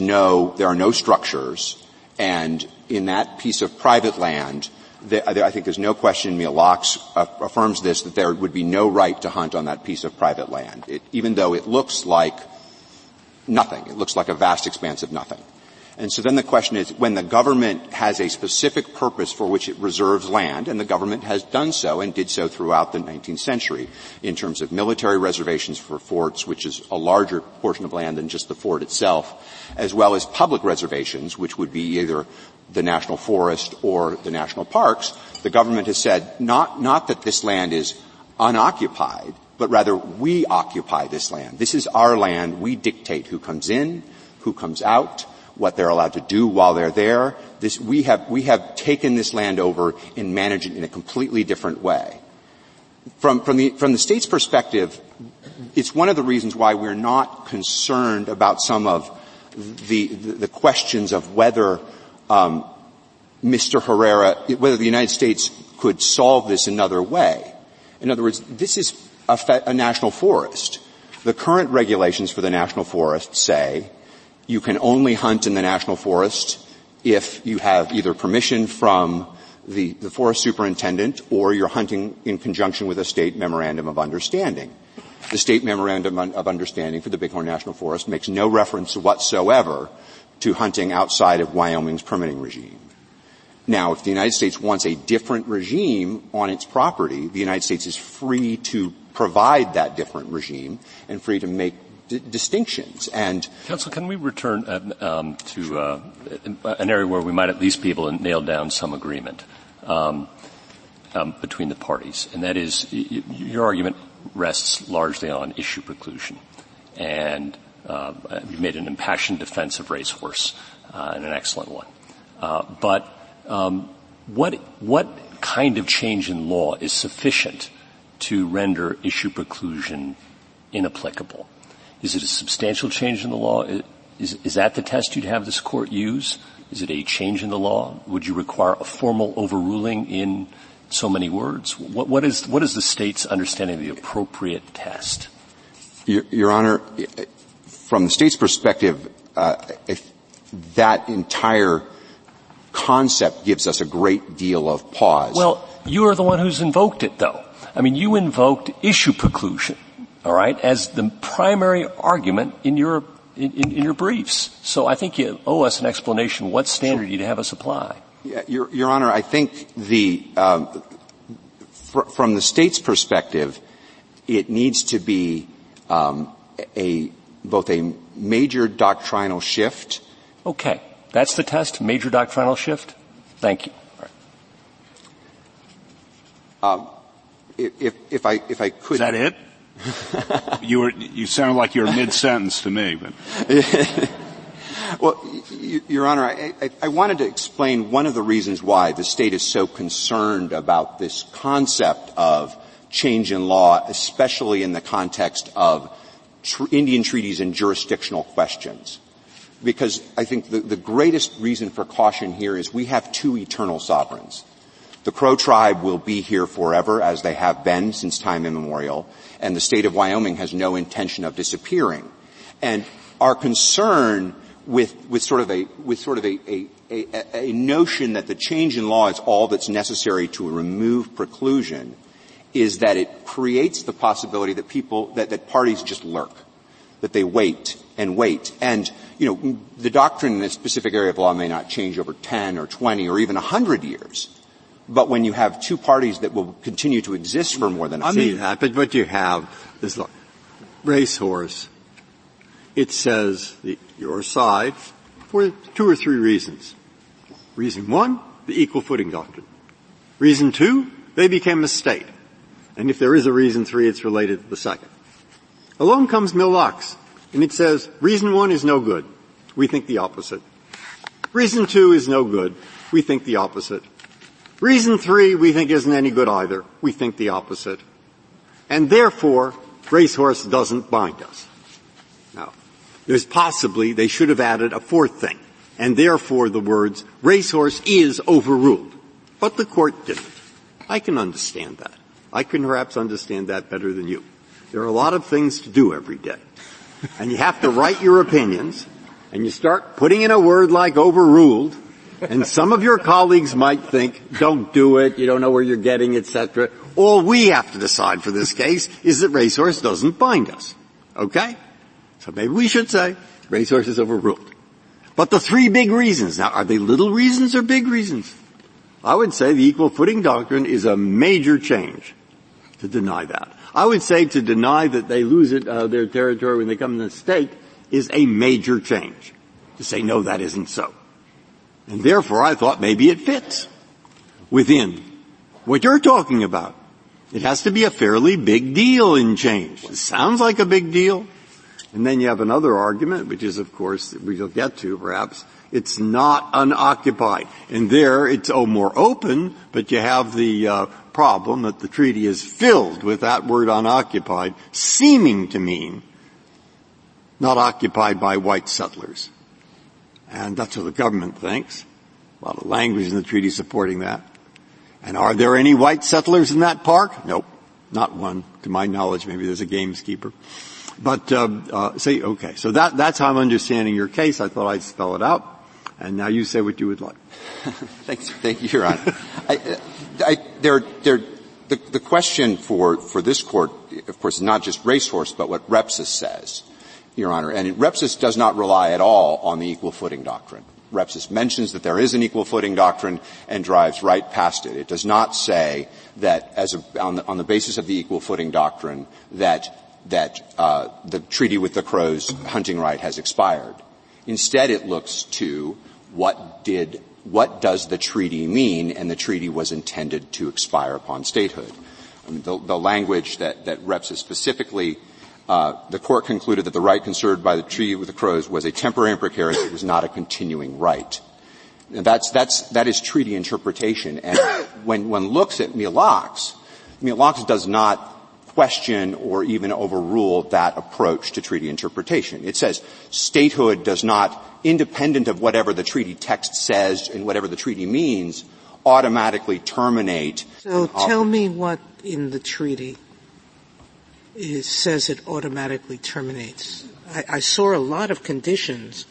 no structures, and in that piece of private land, I think there's no question, Mille Lacs affirms this, that there would be no right to hunt on that piece of private land, even though it looks like nothing. It looks like a vast expanse of nothing. And so then the question is, when the government has a specific purpose for which it reserves land, and the government has done so and did so throughout the 19th century in terms of military reservations for forts, which is a larger portion of land than just the fort itself, as well as public reservations, which would be either the national forest or the national parks, the government has said not that this land is unoccupied, but rather we occupy this land. This is our land. We dictate who comes in, who comes out, what they're allowed to do while they're there. This, we have taken this land over and managed it in a completely different way. From the state's perspective, it's one of the reasons why we're not concerned about some of the questions of whether, Mr. Herrera, whether the United States could solve this another way. In other words, this is a national forest. The current regulations for the national forest say you can only hunt in the national forest if you have either permission from the forest superintendent or you're hunting in conjunction with a state memorandum of understanding. The state memorandum of understanding for the Bighorn National Forest makes no reference whatsoever to hunting outside of Wyoming's permitting regime. Now, if the United States wants a different regime on its property, the United States is free to provide that different regime and free to make distinctions. And counsel, can we return to an area where we might at least be able to nail down some agreement between the parties, and that is your argument rests largely on issue preclusion, and you made an impassioned defense of Racehorse and an excellent one. But what kind of change in law is sufficient to render issue preclusion inapplicable? Is it a substantial change in the law? Is that the test you'd have this court use? Is it a change in the law? Would you require a formal overruling in so many words? What is the state's understanding of the appropriate test? Your Honor, from the state's perspective, if that entire concept gives us a great deal of pause. Well, you are the one who's invoked it, though. I mean, you invoked issue preclusion, all right, as the primary argument in your in your briefs. So I think you owe us an explanation. What standard you'd have us apply? Yeah, Your Honor, I think the from the state's perspective, it needs to be both a major doctrinal shift. Okay, that's the test. Major doctrinal shift. Thank you. All right. If I could, is that it? You sound like you're mid-sentence to me, but. Well, Your Honor, I wanted to explain one of the reasons why the state is so concerned about this concept of change in law, especially in the context of Indian treaties and jurisdictional questions. Because I think the greatest reason for caution here is we have two eternal sovereigns. The Crow Tribe will be here forever, as they have been since time immemorial, and the state of Wyoming has no intention of disappearing. And our concern with sort of a notion that the change in law is all that's necessary to remove preclusion is that it creates the possibility that that parties just lurk, that they wait. And, you know, the doctrine in a specific area of law may not change over 10 or 20 or even 100 years. But when you have two parties that will continue to exist for more than a few years. I mean, but what you have is like Racehorse. It says your side for two or three reasons. Reason one, the equal footing doctrine. Reason two, they became a state. And if there is a reason three, it's related to the second. Along comes Mille Lacs, and it says reason one is no good. We think the opposite. Reason two is no good. We think the opposite. Reason three, we think isn't any good either. We think the opposite. And therefore, Racehorse doesn't bind us. Now, there's possibly they should have added a fourth thing, and therefore the words Racehorse is overruled. But the court didn't. I can understand that. I can perhaps understand that better than you. There are a lot of things to do every day. And you have to write your opinions, and you start putting in a word like overruled, and some of your colleagues might think, don't do it, you don't know where you're getting, etc. All we have to decide for this case is that Racehorse doesn't bind us. Okay? So maybe we should say Racehorse is overruled. But the three big reasons, now are they little reasons or big reasons? I would say the equal footing doctrine is a major change to deny that. I would say to deny that they lose it, their territory when they come to the state is a major change. To say, no, that isn't so. And therefore, I thought maybe it fits within what you're talking about. It has to be a fairly big deal in change. It sounds like a big deal. And then you have another argument, which is, of course, we'll get to perhaps. It's not unoccupied. And there it's more open, but you have the problem that the treaty is filled with that word unoccupied, seeming to mean not occupied by white settlers. And that's what the government thinks. A lot of language in the treaty supporting that. And are there any white settlers in that park? Nope. Not one. To my knowledge, maybe there's a gamekeeper. But, say, okay. So that's how I'm understanding your case. I thought I'd spell it out. And now you say what you would like. Thank you, Your Honor. The question for this court, of course, is not just Racehorse, but what Repsis says. Your Honor, and Repsis does not rely at all on the equal footing doctrine. Repsis mentions that there is an equal footing doctrine and drives right past it. It does not say that on the basis of the equal footing doctrine that the treaty with the Crows hunting right has expired. Instead, it looks to what does the treaty mean, and the treaty was intended to expire upon statehood. I mean, the language that Repsis specifically the court concluded that the right conserved by the treaty with the Crows was a temporary and precarious. It was not a continuing right. And that is treaty interpretation. And when one looks at Mille Lacs does not question or even overrule that approach to treaty interpretation. It says statehood does not, independent of whatever the treaty text says and whatever the treaty means, automatically terminate. So tell me what in the treaty it says it automatically terminates. I saw a lot of conditions.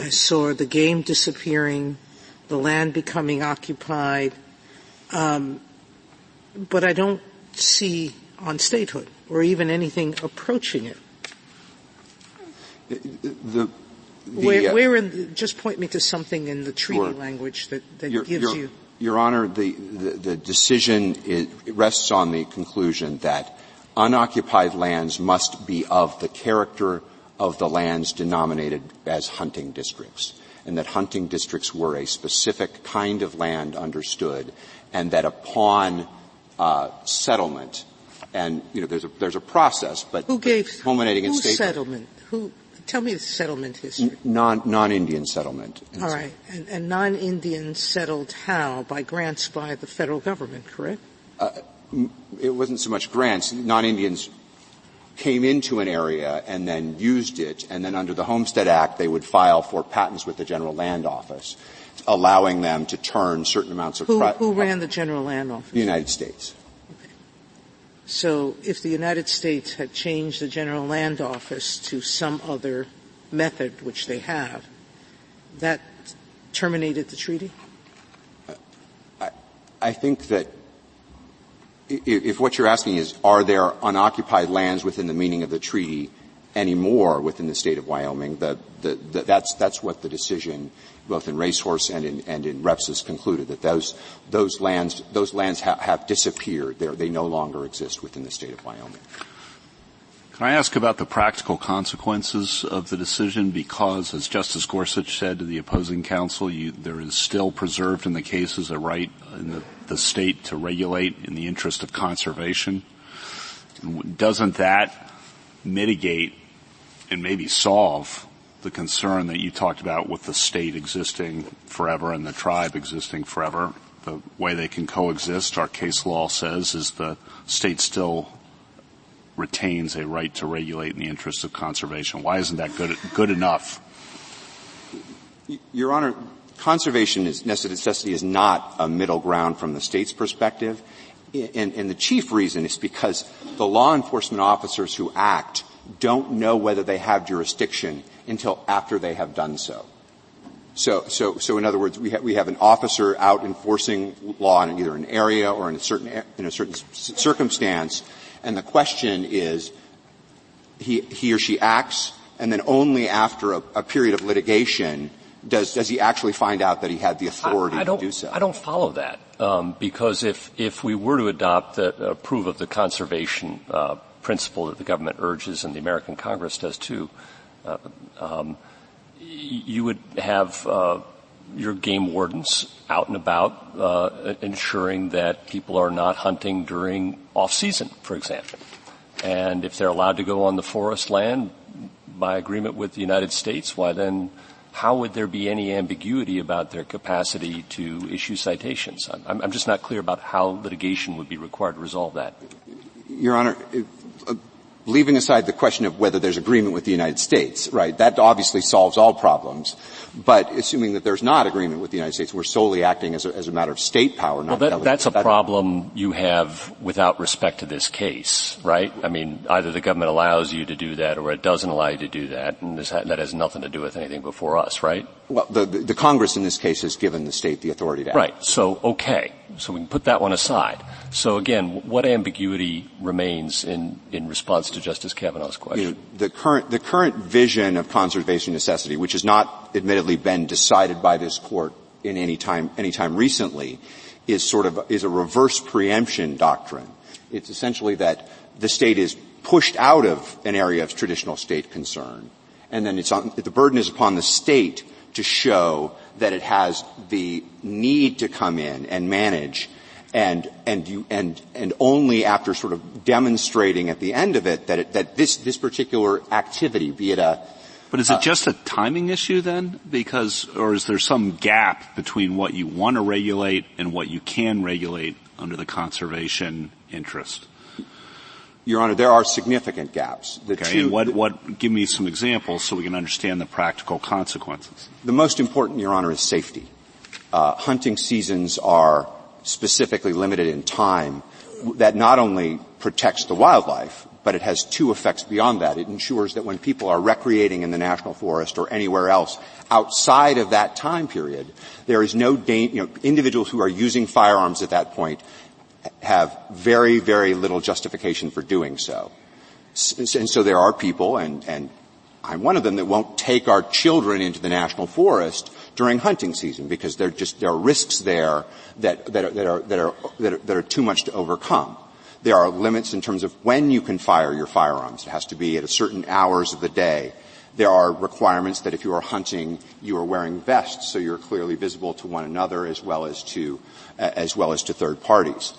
I saw the game disappearing, the land becoming occupied, but I don't see on statehood or even anything approaching it. Just point me to something in the treaty language that gives you. Your Honor, the decision rests on the conclusion that unoccupied lands must be of the character of the lands denominated as hunting districts, and that hunting districts were a specific kind of land understood, and that upon settlement, and you know there's a process, but culminating in state settlement. Tell me the settlement history. Non-Indian settlement. All right, and non-Indians settled how? By grants by the federal government, correct? It wasn't so much grants. Non-Indians came into an area and then used it, and then under the Homestead Act, they would file for patents with the General Land Office, allowing them to turn certain amounts of... Who ran the General Land Office? The United States. Okay. So if the United States had changed the General Land Office to some other method, which they have, that terminated the treaty? I think that if what you're asking is, are there unoccupied lands within the meaning of the treaty anymore within the state of Wyoming, that's what the decision both in Racehorse and in Repsis concluded, that those lands have disappeared. They no longer exist within the state of Wyoming. Can I ask about the practical consequences of the decision? Because, as Justice Gorsuch said to the opposing counsel, there is still preserved in the cases a right in the state to regulate in the interest of conservation. Doesn't that mitigate and maybe solve the concern that you talked about with the state existing forever and the tribe existing forever? The way they can coexist, our case law says, is the state still retains a right to regulate in the interest of conservation. Why isn't that good enough? Your Honor, conservation necessity is not a middle ground from the state's perspective. And the chief reason is because the law enforcement officers who act don't know whether they have jurisdiction until after they have done so. So in other words, we have an officer out enforcing law in either an area or in a certain circumstance. And the question is, he or she acts, and then only after a period of litigation does he actually find out that he had the authority to do so. I don't follow that, because if we were to adopt approve of the conservation principle that the government urges and the American Congress does too, you would have your game wardens out and about ensuring that people are not hunting during off-season, for example. And if they're allowed to go on the forest land by agreement with the United States, why then how would there be any ambiguity about their capacity to issue citations? I'm just not clear about how litigation would be required to resolve that. Your Honor, leaving aside the question of whether there's agreement with the United States, right, that obviously solves all problems. But assuming that there's not agreement with the United States, we're solely acting as a matter of state power. Not that's a problem you have without respect to this case, right? I mean, either the government allows you to do that or it doesn't allow you to do that, and that has nothing to do with anything before us, right? Well, the Congress in this case has given the state the authority to act. Right. So, okay. So we can put that one aside. So again, what ambiguity remains in response to Justice Kavanaugh's question? The current vision of conservation necessity, which has not admittedly been decided by this court in any time recently, is a reverse preemption doctrine. It's essentially that the state is pushed out of an area of traditional state concern, and then the burden is upon the state to show that it has the need to come in and manage, and only after sort of demonstrating at the end of it that this particular activity, be it a. But is it just a timing issue then? Or is there some gap between what you want to regulate and what you can regulate under the conservation interest? Your Honor, there are significant gaps. Give me some examples so we can understand the practical consequences. The most important, Your Honor, is safety. Hunting seasons are specifically limited in time. That not only protects the wildlife, but it has two effects beyond that. It ensures that when people are recreating in the national forest or anywhere else outside of that time period, there is no danger. You know, individuals who are using firearms at that point have very, very little justification for doing so. And so there are people, and I'm one of them, that won't take our children into the national forest during hunting season because there are risks there that are too much to overcome. There are limits in terms of when you can fire your firearms. It has to be at a certain hours of the day. There are requirements that if you are hunting, you are wearing vests, so you're clearly visible to one another as well as to third parties.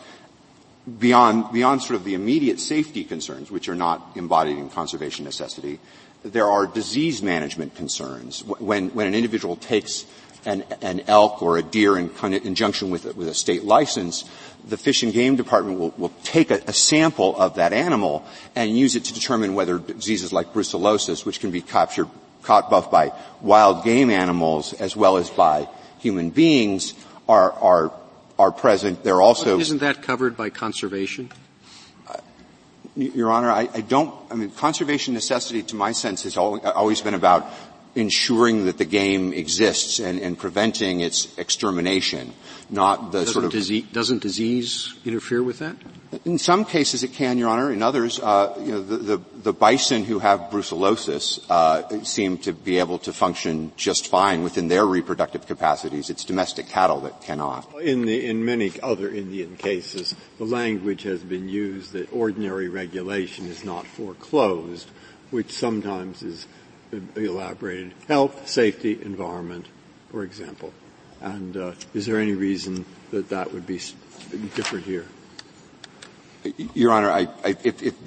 Beyond sort of the immediate safety concerns, which are not embodied in conservation necessity, there are disease management concerns. When an individual takes an elk or a deer in conjunction with a state license, the Fish and Game Department will take a sample of that animal and use it to determine whether diseases like brucellosis, which can be caught both by wild game animals as well as by human beings, are present. They're also. Isn't that covered by conservation? Your Honor, I don't. I mean, conservation necessity, to my sense, has always been about ensuring that the game exists and preventing its extermination, not the sort of... Doesn't disease interfere with that? In some cases it can, Your Honor. In others, the bison who have brucellosis seem to be able to function just fine within their reproductive capacities. It's domestic cattle that cannot. In many other Indian cases, the language has been used that ordinary regulation is not foreclosed, which sometimes is elaborated. Health, safety, environment, for example. And is there any reason that would be different here? Your Honor, if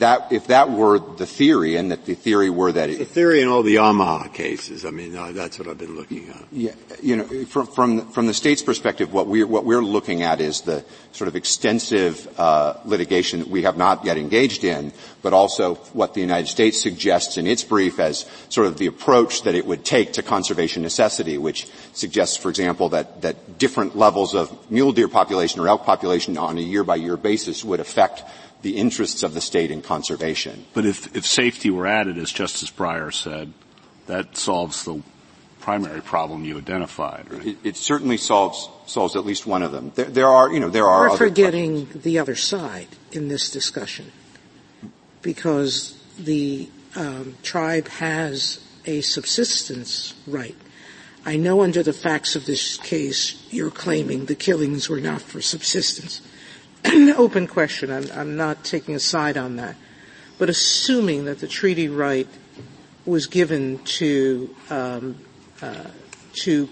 that were the theory, and that the theory were that it's the theory in all the Yamaha cases, I mean, that's what I've been looking at. Yeah, from the state's perspective, what we're looking at is the sort of extensive litigation that we have not yet engaged in, but also what the United States suggests in its brief as sort of the approach that it would take to conservation necessity, which suggests, for example, that different levels of mule deer population or elk population on a year-by-year basis would affect the interests of the state in conservation. But if safety were added, as Justice Breyer said, that solves the primary problem you identified, right? It certainly solves at least one of them. There are We're forgetting the other side in this discussion, because the tribe has a subsistence right. I know under the facts of this case, you're claiming the killings were not for subsistence. Open question. I'm not taking a side on that. But assuming that the treaty right was given to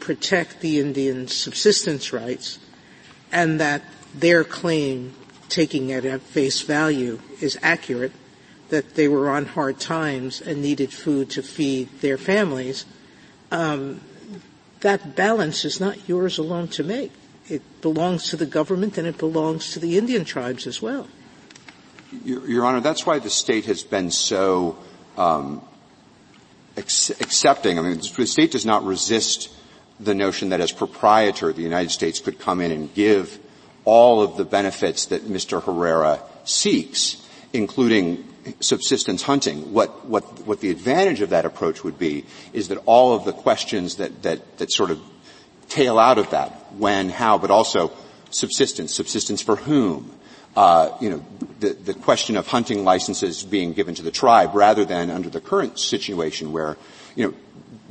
protect the Indian subsistence rights, and that their claim, taking it at face value, is accurate, that they were on hard times and needed food to feed their families, that balance is not yours alone to make. It belongs to the government, and it belongs to the Indian tribes as well. Your Honor, that's why the state has been so accepting. I mean, the state does not resist the notion that as proprietor, the United States could come in and give all of the benefits that Mr. Herrera seeks, including subsistence hunting. What the advantage of that approach would be is that all of the questions that sort of tail out of that, when, how, but also subsistence for whom, the question of hunting licenses being given to the tribe, rather than under the current situation where, the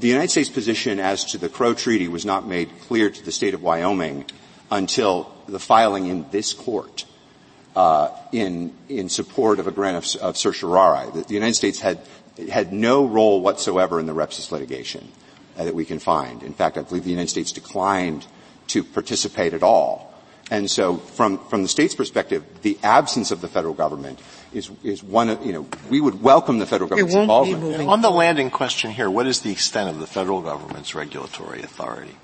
United States position as to the Crow Treaty was not made clear to the state of Wyoming until the filing in this court, in support of a grant of certiorari. The United States had no role whatsoever in the Repsis litigation that we can find. In fact, I believe the United States declined to participate at all. And so from the state's perspective, the absence of the federal government is one of, we would welcome the federal government's involvement. On the landing question here, what is the extent of the federal government's regulatory authority?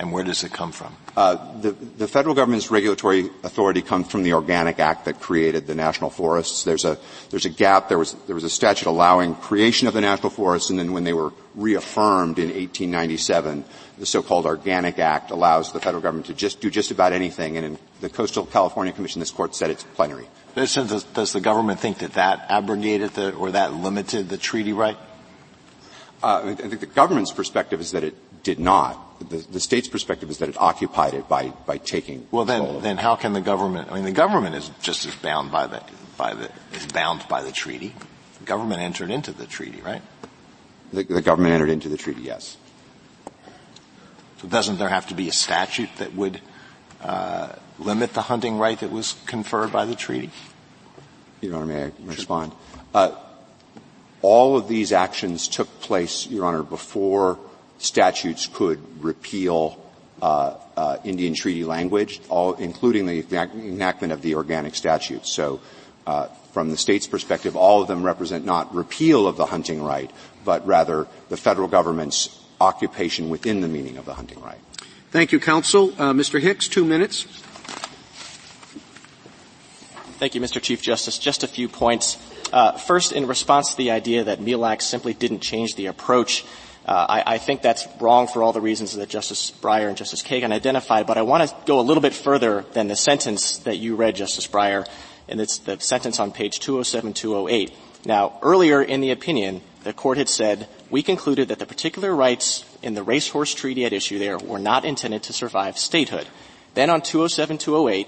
And where does it come from? The federal government's regulatory authority comes from the Organic Act that created the national forests. There's a gap. There was a statute allowing creation of the national forests, and then when they were reaffirmed in 1897, the so-called Organic Act allows the federal government to just do just about anything. And in the Coastal California Commission, this court said it's plenary. Does the government think that abrogated or that limited the treaty right? I think the government's perspective is that it did not. The state's perspective is that it occupied it by taking. Well, then how can the government? I mean, the government is just as bound by the treaty. The government entered into the treaty, right? The government entered into the treaty, yes. So doesn't there have to be a statute that would limit the hunting right that was conferred by the treaty? Your Honor, may I respond? All of these actions took place, Your Honor, before statutes could repeal Indian treaty language, all including the enactment of the organic statute. So from the state's perspective, all of them represent not repeal of the hunting right, but rather the federal government's occupation within the meaning of the hunting right. Thank you, counsel. Mr. Hicks, 2 minutes. Thank you, Mr. Chief Justice. Just a few points. First, in response to the idea that Mille Lacs simply didn't change the approach, I think that's wrong for all the reasons that Justice Breyer and Justice Kagan identified, but I want to go a little bit further than the sentence that you read, Justice Breyer, and it's the sentence on page 207-208. Now, earlier in the opinion, the court had said, we concluded that the particular rights in the racehorse treaty at issue there were not intended to survive statehood. Then on 207-208,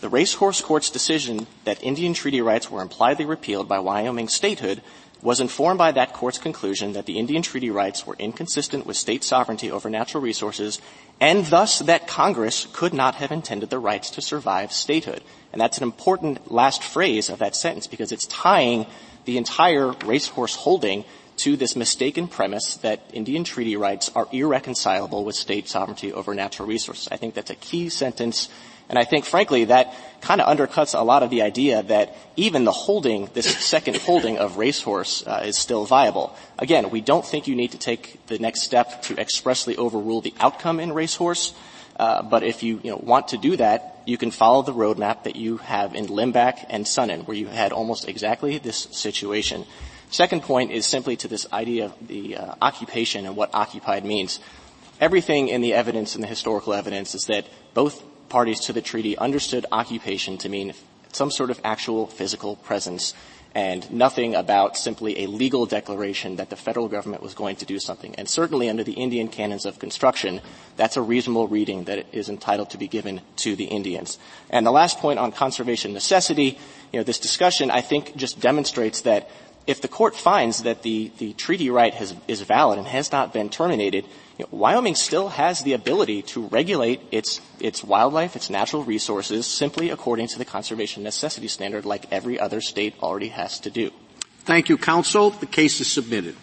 the racehorse court's decision that Indian treaty rights were impliedly repealed by Wyoming statehood was informed by that court's conclusion that the Indian treaty rights were inconsistent with state sovereignty over natural resources, and thus that Congress could not have intended the rights to survive statehood. And that's an important last phrase of that sentence because it's tying the entire racehorse holding to this mistaken premise that Indian treaty rights are irreconcilable with state sovereignty over natural resources. I think that's a key sentence. And I think, frankly, that kind of undercuts a lot of the idea that even the holding, this second holding of racehorse, is still viable. Again, we don't think you need to take the next step to expressly overrule the outcome in racehorse. But if you want to do that, you can follow the roadmap that you have in Limbach and Sonnen, where you had almost exactly this situation. Second point is simply to this idea of the occupation and what occupied means. Everything in the evidence, in the historical evidence, is that both parties to the treaty understood occupation to mean some sort of actual physical presence and nothing about simply a legal declaration that the federal government was going to do something. And certainly under the Indian canons of construction, that's a reasonable reading that is entitled to be given to the Indians. And the last point on conservation necessity, this discussion I think just demonstrates that if the court finds that the treaty right is valid and has not been terminated, Wyoming still has the ability to regulate its wildlife, its natural resources, simply according to the conservation necessity standard like every other state already has to do. Thank you, counsel. The case is submitted.